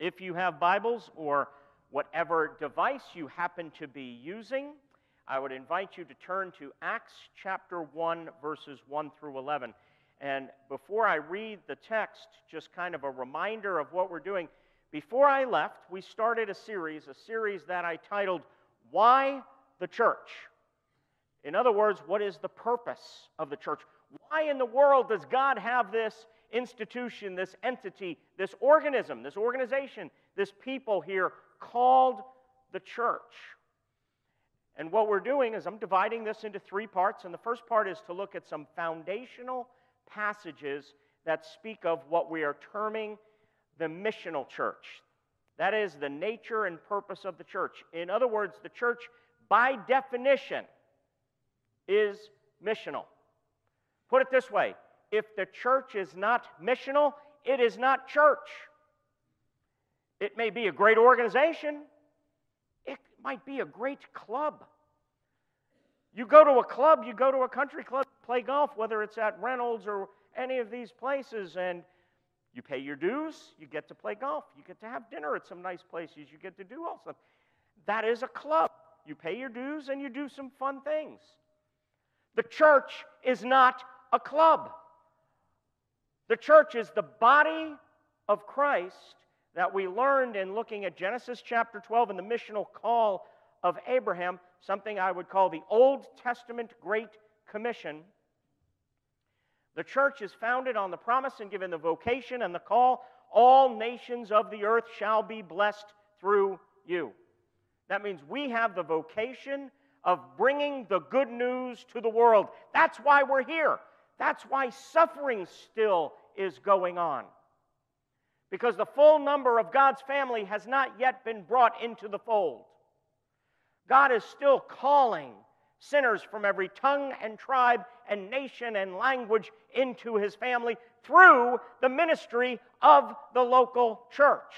If you have Bibles or whatever device you happen to be using, I would invite you to turn to Acts chapter 1, verses 1 through 11. And before I read the text, just kind of a reminder of what we're doing. Before I left, we started a series that I titled, Why the Church? In other words, what is the purpose of the church? Why in the world does God have this institution, this entity, this organism, this organization, this people here called the church? And what we're doing is I'm dividing this into three parts, and the first part is to look at some foundational passages that speak of what we are terming the missional church. That is the nature and purpose of the church. In other words, the church, by definition, is missional. Put it this way, if the church is not missional, it is not church. It may be a great organization. It might be a great club. You go to a club, you go to a country club, play golf, whether it's at Reynolds or any of these places, and you pay your dues, you get to play golf, you get to have dinner at some nice places, you get to do all stuff. That is a club. You pay your dues and you do some fun things. The church is not a club. The church is the body of Christ that we learned in looking at Genesis chapter 12 and the missional call of Abraham, something I would call the Old Testament Great Commission. The church is founded on the promise and given the vocation and the call, all nations of the earth shall be blessed through you. That means we have the vocation of bringing the good news to the world. That's why we're here. That's why suffering still is going on. Because the full number of God's family has not yet been brought into the fold. God is still calling sinners from every tongue and tribe and nation and language into his family through the ministry of the local church.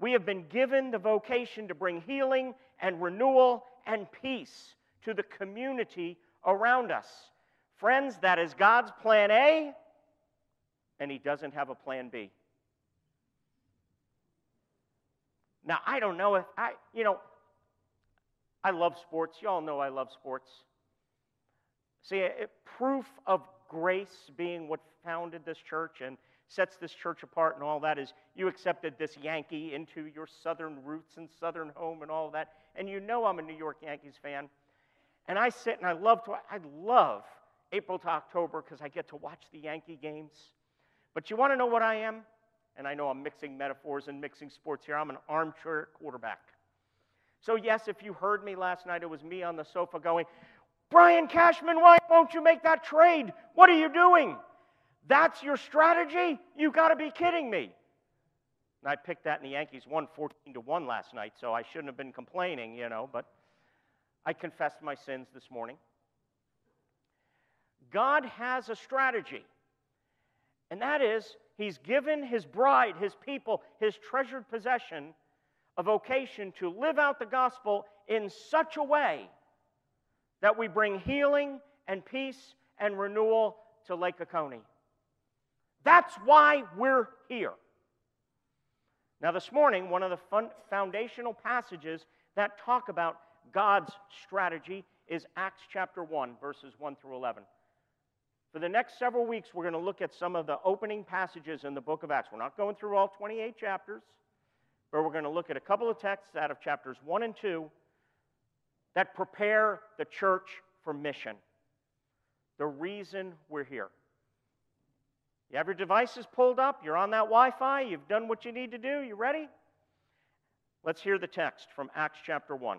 We have been given the vocation to bring healing and renewal and peace to the community around us. Friends, that is God's plan A, and he doesn't have a plan B. Now, I don't know if I love sports. You all know I love sports. See, proof of grace being what founded this church and sets this church apart and all that is you accepted this Yankee into your southern roots and southern home and all that. And you know I'm a New York Yankees fan. And I sit and I love April to October because I get to watch the Yankee games. But you want to know what I am? And I know I'm mixing metaphors and mixing sports here. I'm an armchair quarterback. So yes, if you heard me last night, it was me on the sofa going, Brian Cashman, why won't you make that trade? What are you doing? That's your strategy? You got to be kidding me. And I picked that, and the Yankees won 14-1 last night, so I shouldn't have been complaining, but I confessed my sins this morning. God has a strategy, and that is he's given his bride, his people, his treasured possession, a vocation to live out the gospel in such a way that we bring healing and peace and renewal to Lake Oconee. That's why we're here. Now this morning, one of the foundational passages that talk about God's strategy is Acts chapter 1, verses 1 through 11. For the next several weeks, we're going to look at some of the opening passages in the book of Acts. We're not going through all 28 chapters, but we're going to look at a couple of texts out of chapters 1 and 2 that prepare the church for mission. The reason we're here. You have your devices pulled up, you're on that Wi-Fi, you've done what you need to do, you ready? Let's hear the text from Acts chapter 1.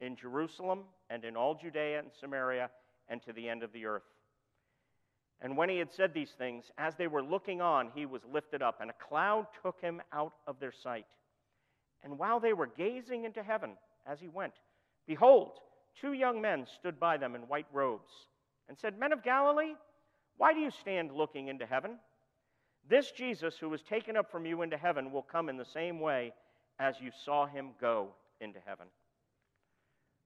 in Jerusalem and in all Judea and Samaria and to the end of the earth. And when he had said these things, as they were looking on, he was lifted up, and a cloud took him out of their sight. And while they were gazing into heaven as he went, behold, two young men stood by them in white robes and said, Men of Galilee, why do you stand looking into heaven? This Jesus who was taken up from you into heaven will come in the same way as you saw him go into heaven.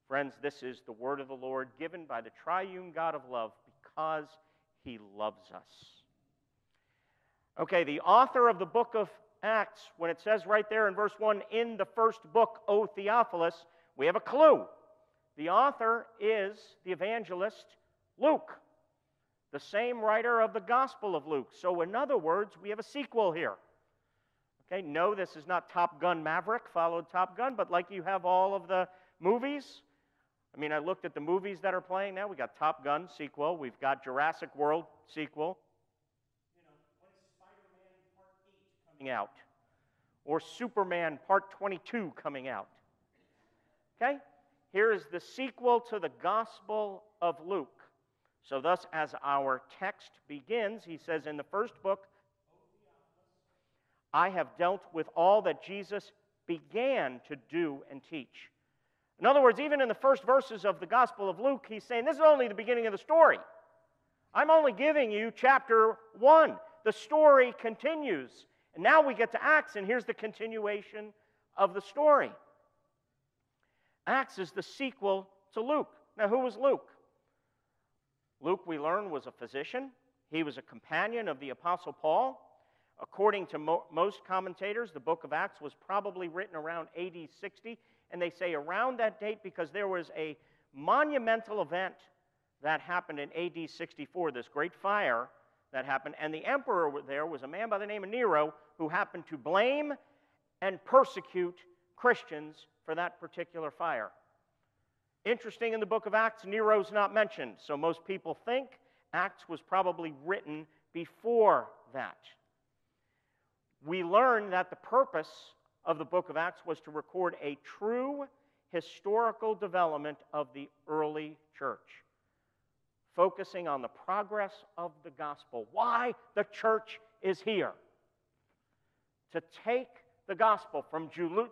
Friends, this is the word of the Lord given by the triune God of love because he loves us. Okay, the author of the book of Acts, when it says right there in verse 1, in the first book, O Theophilus, we have a clue. The author is the evangelist Luke, the same writer of the Gospel of Luke. So in other words, we have a sequel here. Okay, no, this is not Top Gun Maverick followed Top Gun, but like you have all of the movies. I mean, I looked at the movies that are playing now. We got Top Gun, sequel. We've got Jurassic World, sequel. You know, what is Spider-Man Part 8 coming out? Or Superman Part 22 coming out? Okay? Here is the sequel to the Gospel of Luke. So thus, as our text begins, he says in the first book, I have dealt with all that Jesus began to do and teach. In other words, even in the first verses of the Gospel of Luke, he's saying, this is only the beginning of the story. I'm only giving you chapter 1. The story continues. And now we get to Acts, and here's the continuation of the story. Acts is the sequel to Luke. Now, who was Luke? Luke, we learn, was a physician. He was a companion of the Apostle Paul. According to most commentators, the book of Acts was probably written around AD 60, and they say around that date because there was a monumental event that happened in AD 64, this great fire that happened, and the emperor there was a man by the name of Nero who happened to blame and persecute Christians for that particular fire. Interesting, in the book of Acts, Nero's not mentioned, so most people think Acts was probably written before that. We learn that the purpose of the book of Acts was to record a true historical development of the early church, focusing on the progress of the gospel. Why the church is here. To take the gospel from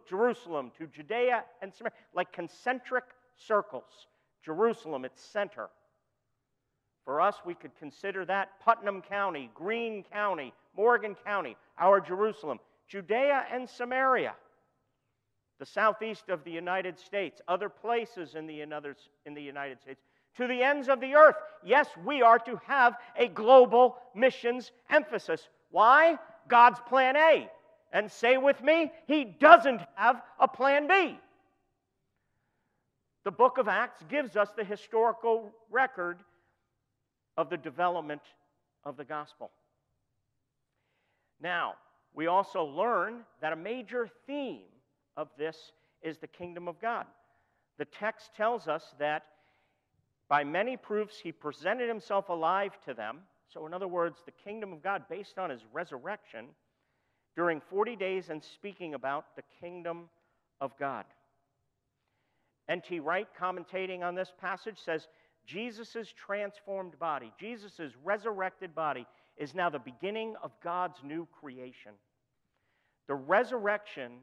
Jerusalem to Judea and Samaria, like concentric circles. Jerusalem, its center. For us, we could consider that Putnam County, Greene County, Morgan County, our Jerusalem. Judea and Samaria, the southeast of the United States, other places in the United States, to the ends of the earth. Yes, we are to have a global missions emphasis. Why? God's plan A. And say with me, he doesn't have a plan B. The book of Acts gives us the historical record of the development of the gospel. Now, we also learn that a major theme of this is the kingdom of God. The text tells us that by many proofs he presented himself alive to them. So in other words, the kingdom of God based on his resurrection during 40 days and speaking about the kingdom of God. N.T. Wright, commentating on this passage, says, Jesus' transformed body, Jesus' resurrected body, is now the beginning of God's new creation. The resurrection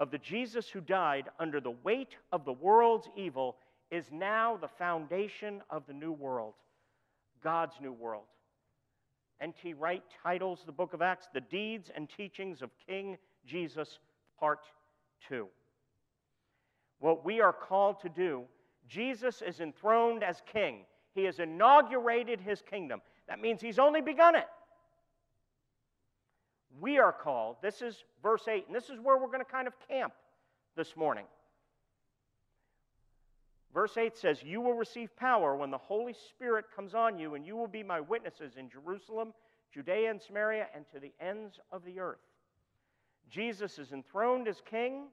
of the Jesus who died under the weight of the world's evil is now the foundation of the new world, God's new world. N.T. Wright titles the book of Acts, The Deeds and Teachings of King Jesus, Part 2. What we are called to do, Jesus is enthroned as king. He has inaugurated his kingdom. That means he's only begun it. We are called, this is verse 8, and this is where we're going to kind of camp this morning. Verse 8 says, You will receive power when the Holy Spirit comes on you, and you will be my witnesses in Jerusalem, Judea and Samaria, and to the ends of the earth. Jesus is enthroned as king,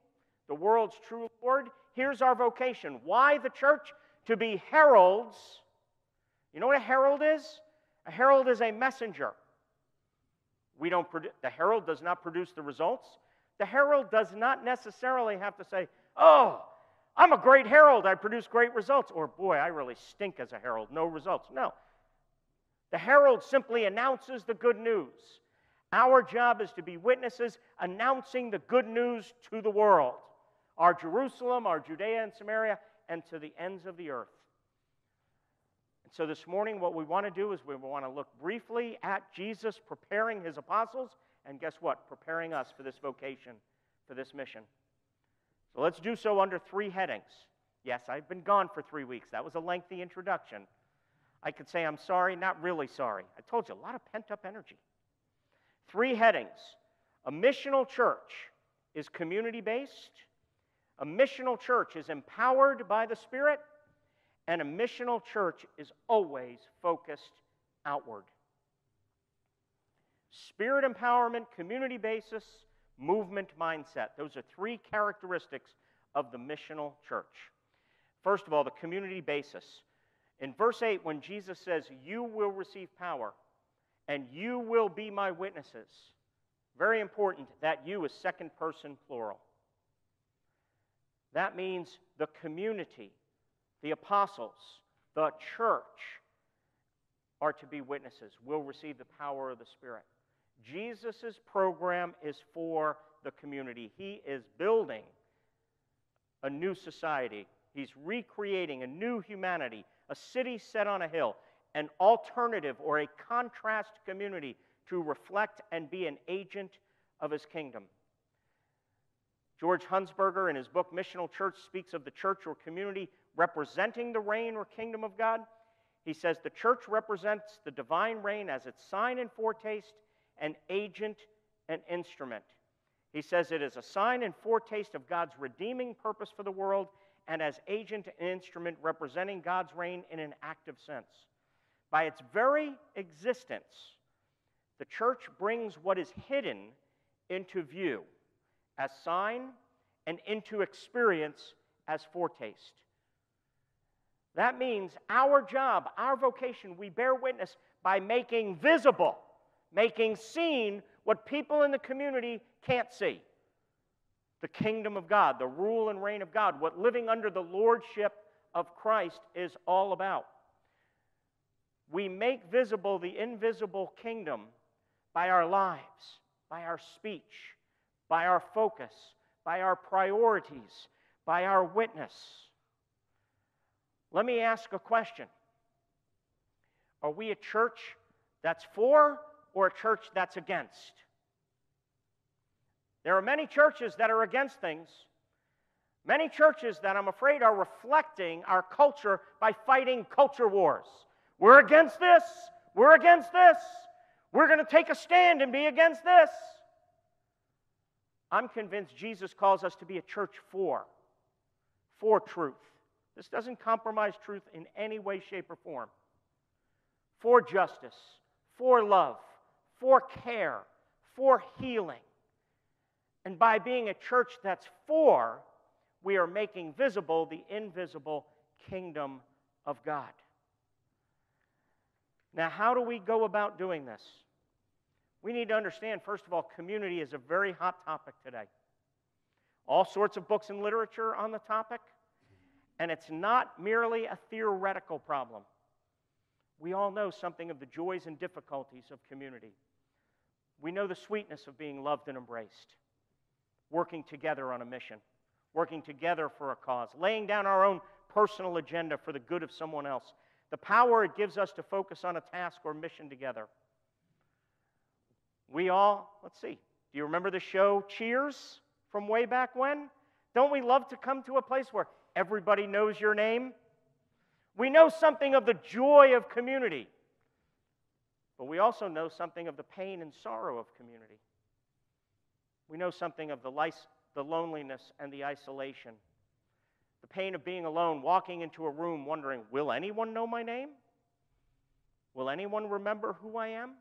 the world's true Lord. Here's our vocation. Why the church? To be heralds. You know what a herald is? A herald is a messenger. The herald does not produce the results. The herald does not necessarily have to say, oh, I'm a great herald, I produce great results, or boy, I really stink as a herald, no results. No. The herald simply announces the good news. Our job is to be witnesses announcing the good news to the world. Our Jerusalem, our Judea and Samaria, and to the ends of the earth. And so this morning, what we want to do is we want to look briefly at Jesus preparing his apostles, and guess what? Preparing us for this vocation, for this mission. So let's do so under three headings. Yes, I've been gone for 3 weeks. That was a lengthy introduction. I could say I'm sorry, not really sorry. I told you, a lot of pent-up energy. Three headings. A missional church is community-based. A missional church is empowered by the Spirit. And a missional church is always focused outward. Spirit empowerment, community basis, movement mindset. Those are three characteristics of the missional church. First of all, the community basis. In verse 8, when Jesus says, you will receive power, and you will be my witnesses. Very important that you is second person plural. That means the community, the apostles, the church are to be witnesses, will receive the power of the Spirit. Jesus' program is for the community. He is building a new society. He's recreating a new humanity, a city set on a hill, an alternative or a contrast community to reflect and be an agent of his kingdom. George Hunsberger, in his book Missional Church, speaks of the church or community representing the reign or kingdom of God. He says the church represents the divine reign as its sign and foretaste, an agent and instrument. He says it is a sign and foretaste of God's redeeming purpose for the world, and as agent and instrument representing God's reign in an active sense. By its very existence, the church brings what is hidden into view as sign and into experience as foretaste. That means our job, our vocation, we bear witness by making visible, making seen what people in the community can't see. The kingdom of God, the rule and reign of God, what living under the lordship of Christ is all about. We make visible the invisible kingdom by our lives, by our speech, by our focus, by our priorities, by our witness. Let me ask a question. Are we a church that's for or a church that's against? There are many churches that are against things. Many churches that I'm afraid are reflecting our culture by fighting culture wars. We're against this. We're against this. We're going to take a stand and be against this. I'm convinced Jesus calls us to be a church for truth. This doesn't compromise truth in any way, shape, or form. For justice, for love, for care, for healing. And by being a church that's for, we are making visible the invisible kingdom of God. Now, how do we go about doing this? We need to understand, first of all, community is a very hot topic today. All sorts of books and literature on the topic, and it's not merely a theoretical problem. We all know something of the joys and difficulties of community. We know the sweetness of being loved and embraced. Working together on a mission, working together for a cause, laying down our own personal agenda for the good of someone else, the power it gives us to focus on a task or mission together. We all, let's see, do you remember the show Cheers from way back when? Don't we love to come to a place where everybody knows your name? We know something of the joy of community, but we also know something of the pain and sorrow of community. We know something of the loneliness and the isolation, the pain of being alone, walking into a room wondering, will anyone know my name? Will anyone remember who I am?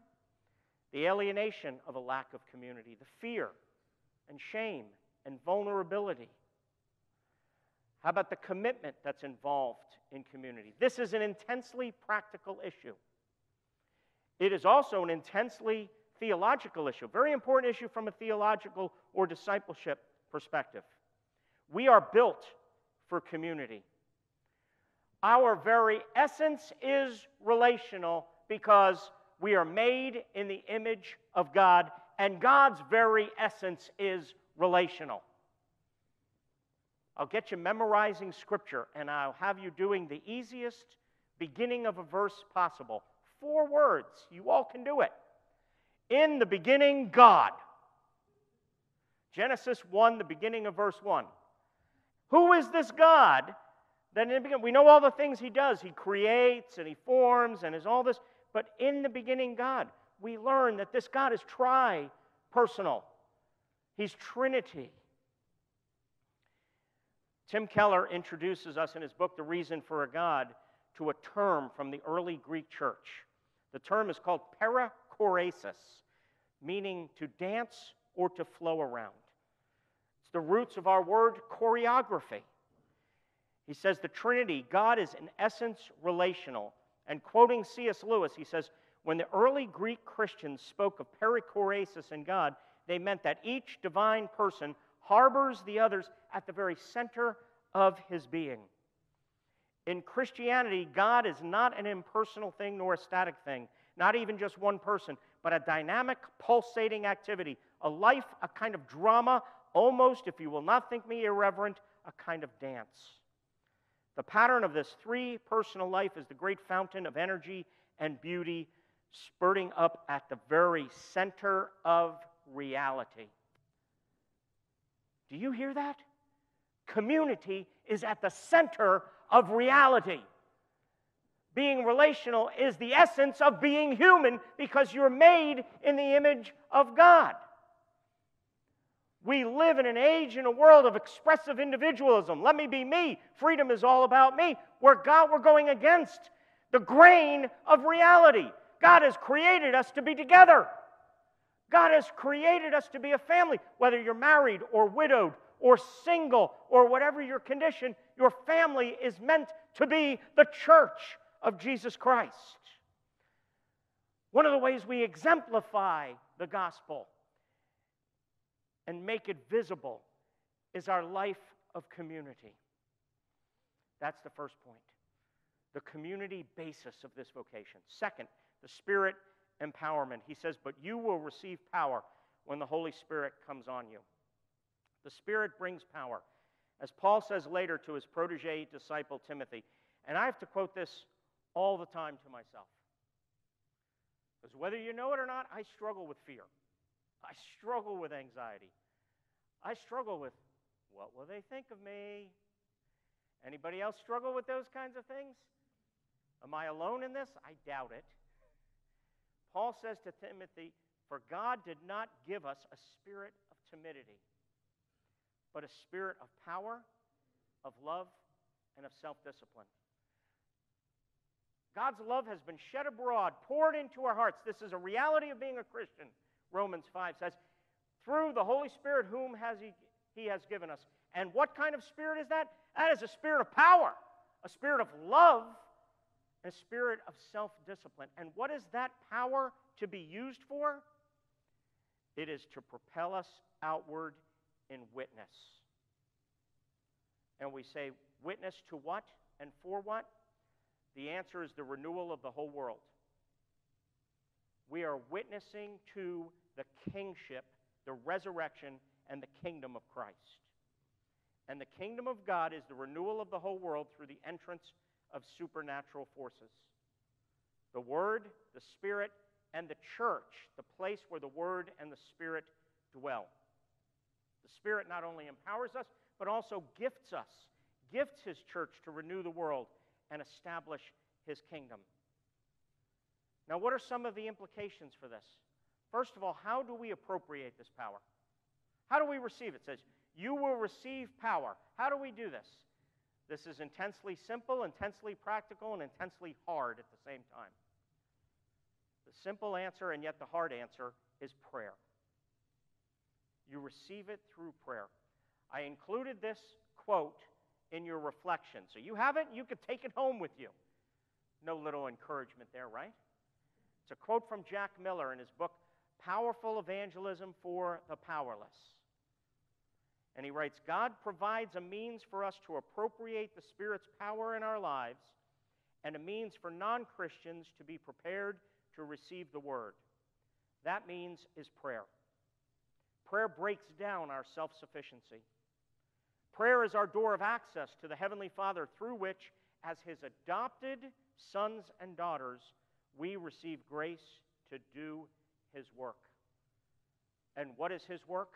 the alienation of a lack of community, the fear and shame and vulnerability. How about the commitment that's involved in community? This is an intensely practical issue. It is also an intensely theological issue, very important issue from a theological or discipleship perspective. We are built for community. Our very essence is relational because we are made in the image of God, and God's very essence is relational. I'll get you memorizing Scripture, and I'll have you doing the easiest beginning of a verse possible. 4 words. You all can do it. In the beginning, God. Genesis 1, the beginning of verse 1. Who is this God? Then in the beginning, we know all the things He does. He creates and He forms and is all this. But in the beginning, God. We learn that this God is tri-personal. He's Trinity. Tim Keller introduces us in his book, The Reason for a God, to a term from the early Greek church. The term is called perichoresis, meaning to dance or to flow around. It's the roots of our word choreography. He says the Trinity, God, is in essence relational. And quoting C.S. Lewis, he says, when the early Greek Christians spoke of perichoresis in God, they meant that each divine person harbors the others at the very center of his being. In Christianity, God is not an impersonal thing nor a static thing, not even just one person, but a dynamic, pulsating activity, a life, a kind of drama, almost, if you will not think me irreverent, a kind of dance. The pattern of this three-personal life is the great fountain of energy and beauty, spurting up at the very center of reality. Do you hear that? Community is at the center of reality. Being relational is the essence of being human because you're made in the image of God. We live in an age and a world of expressive individualism. Let me be me. Freedom is all about me. We're going against the grain of reality. God has created us to be together. God has created us to be a family. Whether you're married or widowed or single or whatever your condition, your family is meant to be the church of Jesus Christ. One of the ways we exemplify the gospel and make it visible is our life of community. That's the first point, the community basis of this vocation. Second, the Spirit empowerment. He says, but you will receive power when the Holy Spirit comes on you. The Spirit brings power. As Paul says later to his protege disciple Timothy, and I have to quote this all the time to myself, because whether you know it or not, I struggle with fear. I struggle with anxiety. I struggle with, what will they think of me? Anybody else struggle with those kinds of things? Am I alone in this? I doubt it. Paul says to Timothy, for God did not give us a spirit of timidity, but a spirit of power, of love, and of self-discipline. God's love has been shed abroad, poured into our hearts. This is a reality of being a Christian, Romans 5 says, through the Holy Spirit whom he has given us. And what kind of spirit is that? That is a spirit of power, a spirit of love, and a spirit of self-discipline. And what is that power to be used for? It is to propel us outward in witness. And we say, witness to what and for what? The answer is the renewal of the whole world. We are witnessing to the kingship, the resurrection, and the kingdom of Christ. And the kingdom of God is the renewal of the whole world through the entrance of supernatural forces. The Word, the Spirit, and the church, the place where the Word and the Spirit dwell. The Spirit not only empowers us, but also gifts us, gifts His church to renew the world and establish His kingdom. Now, what are some of the implications for this? First of all, how do we appropriate this power? How do we receive it? It says, you will receive power. How do we do this? This is intensely simple, intensely practical, and intensely hard at the same time. The simple answer and yet the hard answer is prayer. You receive it through prayer. I included this quote in your reflection. So you have it, you can take it home with you. No little encouragement there, right? It's a quote from Jack Miller in his book, Powerful Evangelism for the Powerless. And he writes, God provides a means for us to appropriate the Spirit's power in our lives and a means for non-Christians to be prepared to receive the Word. That means is prayer. Prayer breaks down our self-sufficiency. Prayer is our door of access to the Heavenly Father through which, as His adopted sons and daughters, we receive grace to do His work. And what is His work?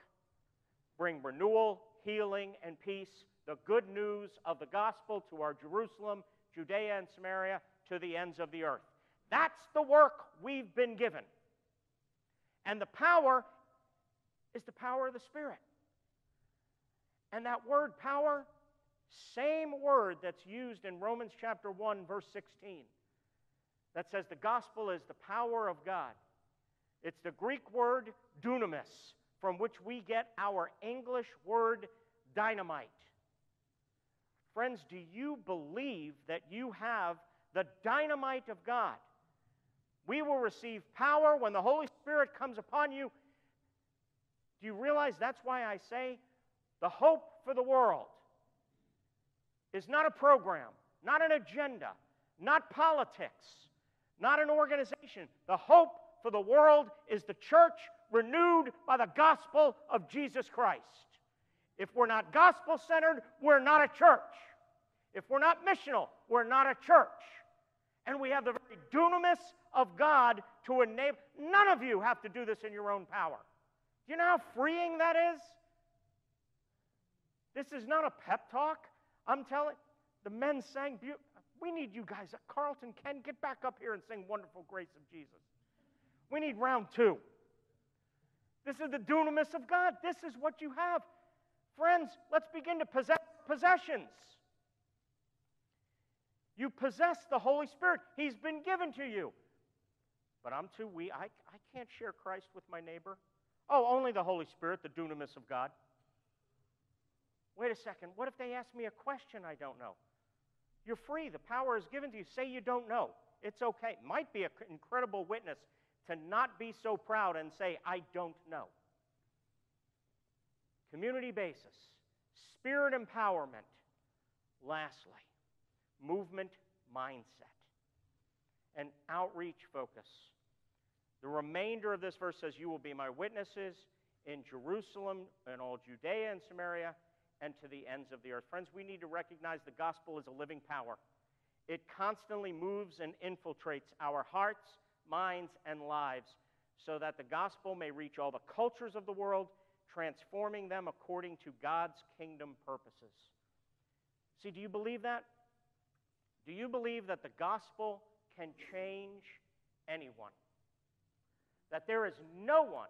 Bring renewal, healing, and peace, the good news of the gospel to our Jerusalem, Judea, and Samaria, to the ends of the earth. That's the work we've been given. And the power is the power of the Spirit. And that word power, same word that's used in Romans chapter 1, verse 16, that says the gospel is the power of God. It's the Greek word dunamis, from which we get our English word dynamite. Friends, do you believe that you have the dynamite of God? We will receive power when the Holy Spirit comes upon you. Do you realize that's why I say the hope for the world is not a program, not an agenda, not politics, not an organization. The hope for the world is the church renewed by the gospel of Jesus Christ. If we're not gospel-centered, we're not a church. If we're not missional, we're not a church. And we have the very dunamis of God to enable. None of you have to do this in your own power. Do you know how freeing that is? This is not a pep talk. I'm telling, the men sang, we need you guys, Carlton, Ken, get back up here and sing Wonderful Grace of Jesus. We need round two. This is the dunamis of God. This is what you have. Friends, let's begin to possess possessions. You possess the Holy Spirit. He's been given to you. But I'm too weak. I can't share Christ with my neighbor. Oh, only the Holy Spirit, the dunamis of God. Wait a second. What if they ask me a question I don't know? You're free. The power is given to you. Say you don't know. It's okay. Might be an incredible witness to not be so proud and say, I don't know. Community basis, spirit empowerment. Lastly, movement mindset and outreach focus. The remainder of this verse says, you will be my witnesses in Jerusalem and all Judea and Samaria and to the ends of the earth. Friends, we need to recognize the gospel is a living power. It constantly moves and infiltrates our hearts, minds, and lives so that the gospel may reach all the cultures of the world, transforming them according to God's kingdom purposes. See, do you believe that? Do you believe that the gospel can change anyone? That there is no one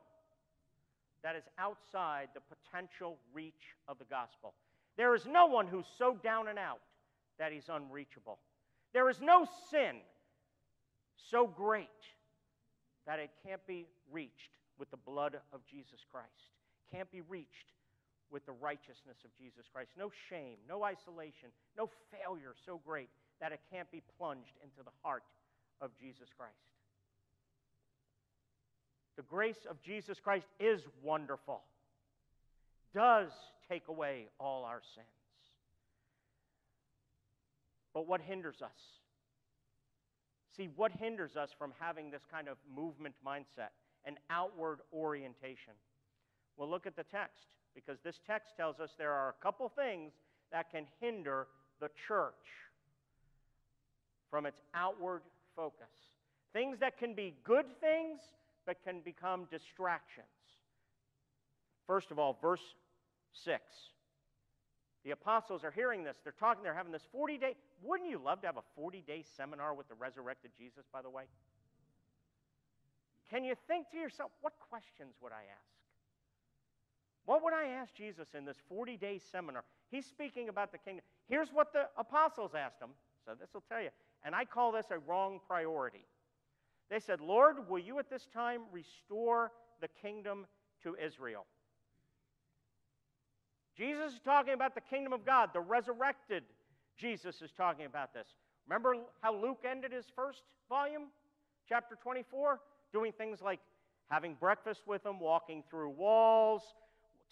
that is outside the potential reach of the gospel. There is no one who's so down and out that he's unreachable. There is no sin so great that it can't be reached with the blood of Jesus Christ. Can't be reached with the righteousness of Jesus Christ. No shame, no isolation, no failure so great that it can't be plunged into the heart of Jesus Christ. The grace of Jesus Christ is wonderful, does take away all our sins. But what hinders us? See, what hinders us from having this kind of movement mindset, an outward orientation? Well, look at the text, because this text tells us there are a couple things that can hinder the church from its outward focus. Things that can be good things, but can become distractions. First of all, verse 6. The apostles are hearing this. They're talking. They're having this 40-day. Wouldn't you love to have a 40-day seminar with the resurrected Jesus, by the way? Can you think to yourself, what questions would I ask? What would I ask Jesus in this 40-day seminar? He's speaking about the kingdom. Here's what the apostles asked him. So this will tell you. And I call this a wrong priority. They said, Lord, will you at this time restore the kingdom to Israel? Jesus is talking about the kingdom of God. The resurrected Jesus is talking about this. Remember how Luke ended his first volume, chapter 24? Doing things like having breakfast with them, walking through walls,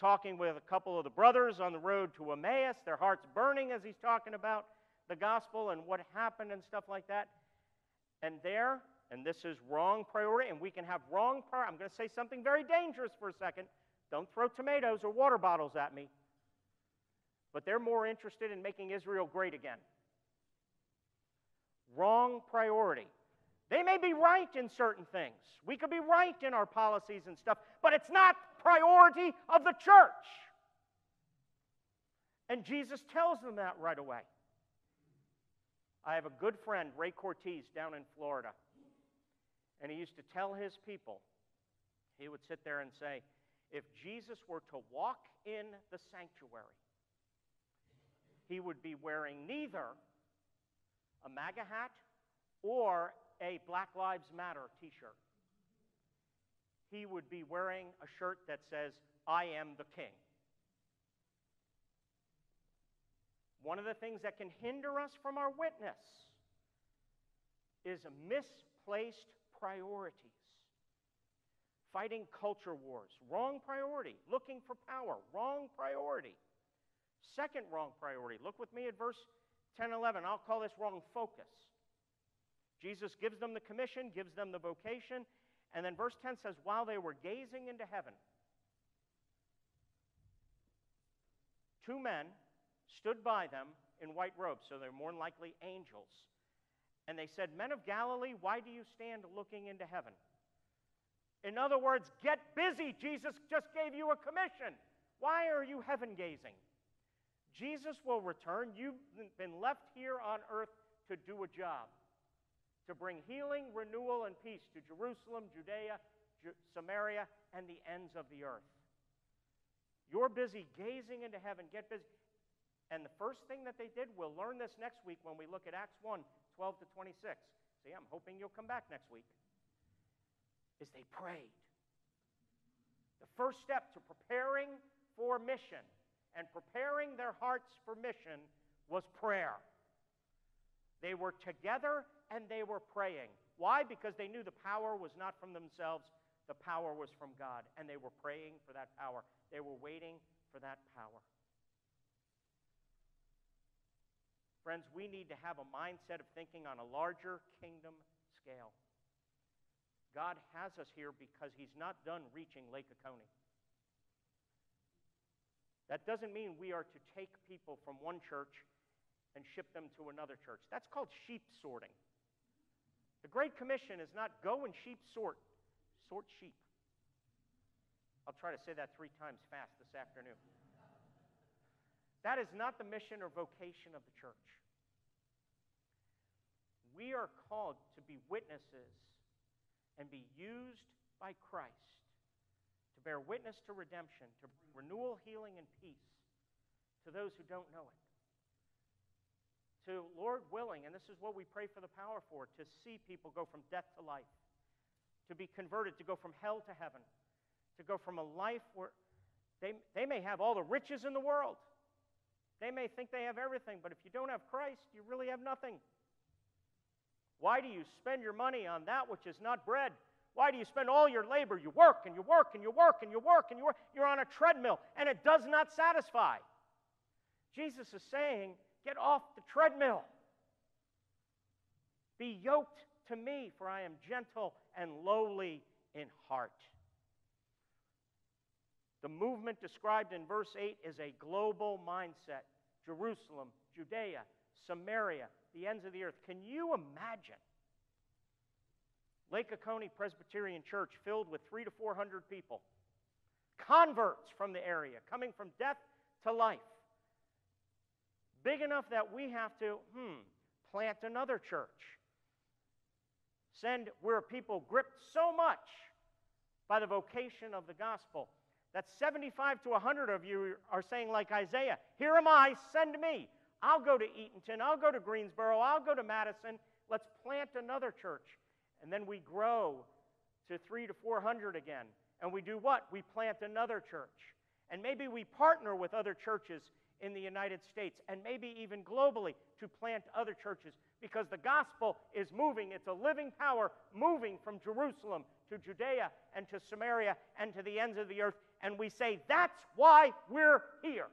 talking with a couple of the brothers on the road to Emmaus, their hearts burning as he's talking about the gospel and what happened and stuff like that. And there, and this is wrong priority, and we can have wrong priority. I'm going to say something very dangerous for a second. Don't throw tomatoes or water bottles at me. But they're more interested in making Israel great again. Wrong priority. They may be right in certain things. We could be right in our policies and stuff, but it's not priority of the church. And Jesus tells them that right away. I have a good friend, Ray Cortez, down in Florida. And he used to tell his people, he would sit there and say, if Jesus were to walk in the sanctuary, he would be wearing neither a MAGA hat or a Black Lives Matter t-shirt. He would be wearing a shirt that says, I am the King. One of the things that can hinder us from our witness is misplaced priorities. Fighting culture wars, wrong priority. Looking for power, wrong priority. Second wrong priority, look with me at verse 10, 11. I'll call this wrong focus. Jesus gives them the commission, gives them the vocation, and then verse 10 says, while they were gazing into heaven, two men stood by them in white robes, so they're more than likely angels. And they said, men of Galilee, why do you stand looking into heaven? In other words, get busy. Jesus just gave you a commission. Why are you heaven gazing? Jesus will return. You've been left here on earth to do a job, to bring healing, renewal, and peace to Jerusalem, Judea, Samaria, and the ends of the earth. You're busy gazing into heaven. Get busy. And the first thing that they did, we'll learn this next week when we look at Acts 1, 12 to 26. See, I'm hoping you'll come back next week. Is they prayed. The first step to preparing for mission and preparing their hearts for mission was prayer. They were together and they were praying. Why? Because they knew the power was not from themselves. The power was from God. And they were praying for that power. They were waiting for that power. Friends, we need to have a mindset of thinking on a larger kingdom scale. God has us here because he's not done reaching Lake Oconee. That doesn't mean we are to take people from one church and ship them to another church. That's called sheep sorting. The Great Commission is not go and sheep sort sheep. I'll try to say that 3 times fast this afternoon. That is not the mission or vocation of the church. We are called to be witnesses and be used by Christ to bear witness to redemption, to bring renewal, healing, and peace to those who don't know it. To, Lord willing, and this is what we pray for the power for, to see people go from death to life, to be converted, to go from hell to heaven, to go from a life where they may have all the riches in the world. They may think they have everything, but if you don't have Christ, you really have nothing. Why do you spend your money on that which is not bread? Why do you spend all your labor? You work and you work and you work and you work and you work. You're on a treadmill and it does not satisfy. Jesus is saying, get off the treadmill. Be yoked to me, for I am gentle and lowly in heart. The movement described in verse 8 is a global mindset. Jerusalem, Judea, Samaria, the ends of the earth. Can you imagine Lake Oconee Presbyterian Church filled with 300 to 400 people, converts from the area, coming from death to life, big enough that we have to plant another church. We're a people gripped so much by the vocation of the gospel that 75 to 100 of you are saying like Isaiah, here am I, send me. I'll go to Eatonton, I'll go to Greensboro, I'll go to Madison. Let's plant another church. and then we grow to 300 to 400 again, and we do what? We plant another church, and maybe we partner with other churches in the United States, and maybe even globally, to plant other churches, because the gospel is moving. It's a living power moving from Jerusalem to Judea and to Samaria and to the ends of the earth, and we say, that's why we're here.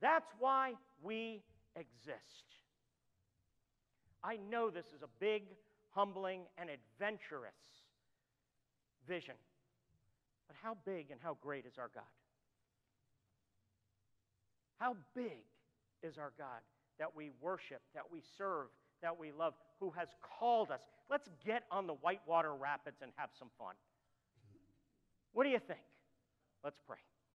That's why we exist. I know this is a big, humbling, and adventurous vision, but how big and how great is our God? How big is our God that we worship, that we serve, that we love, who has called us? Let's get on the Whitewater Rapids and have some fun. What do you think? Let's pray.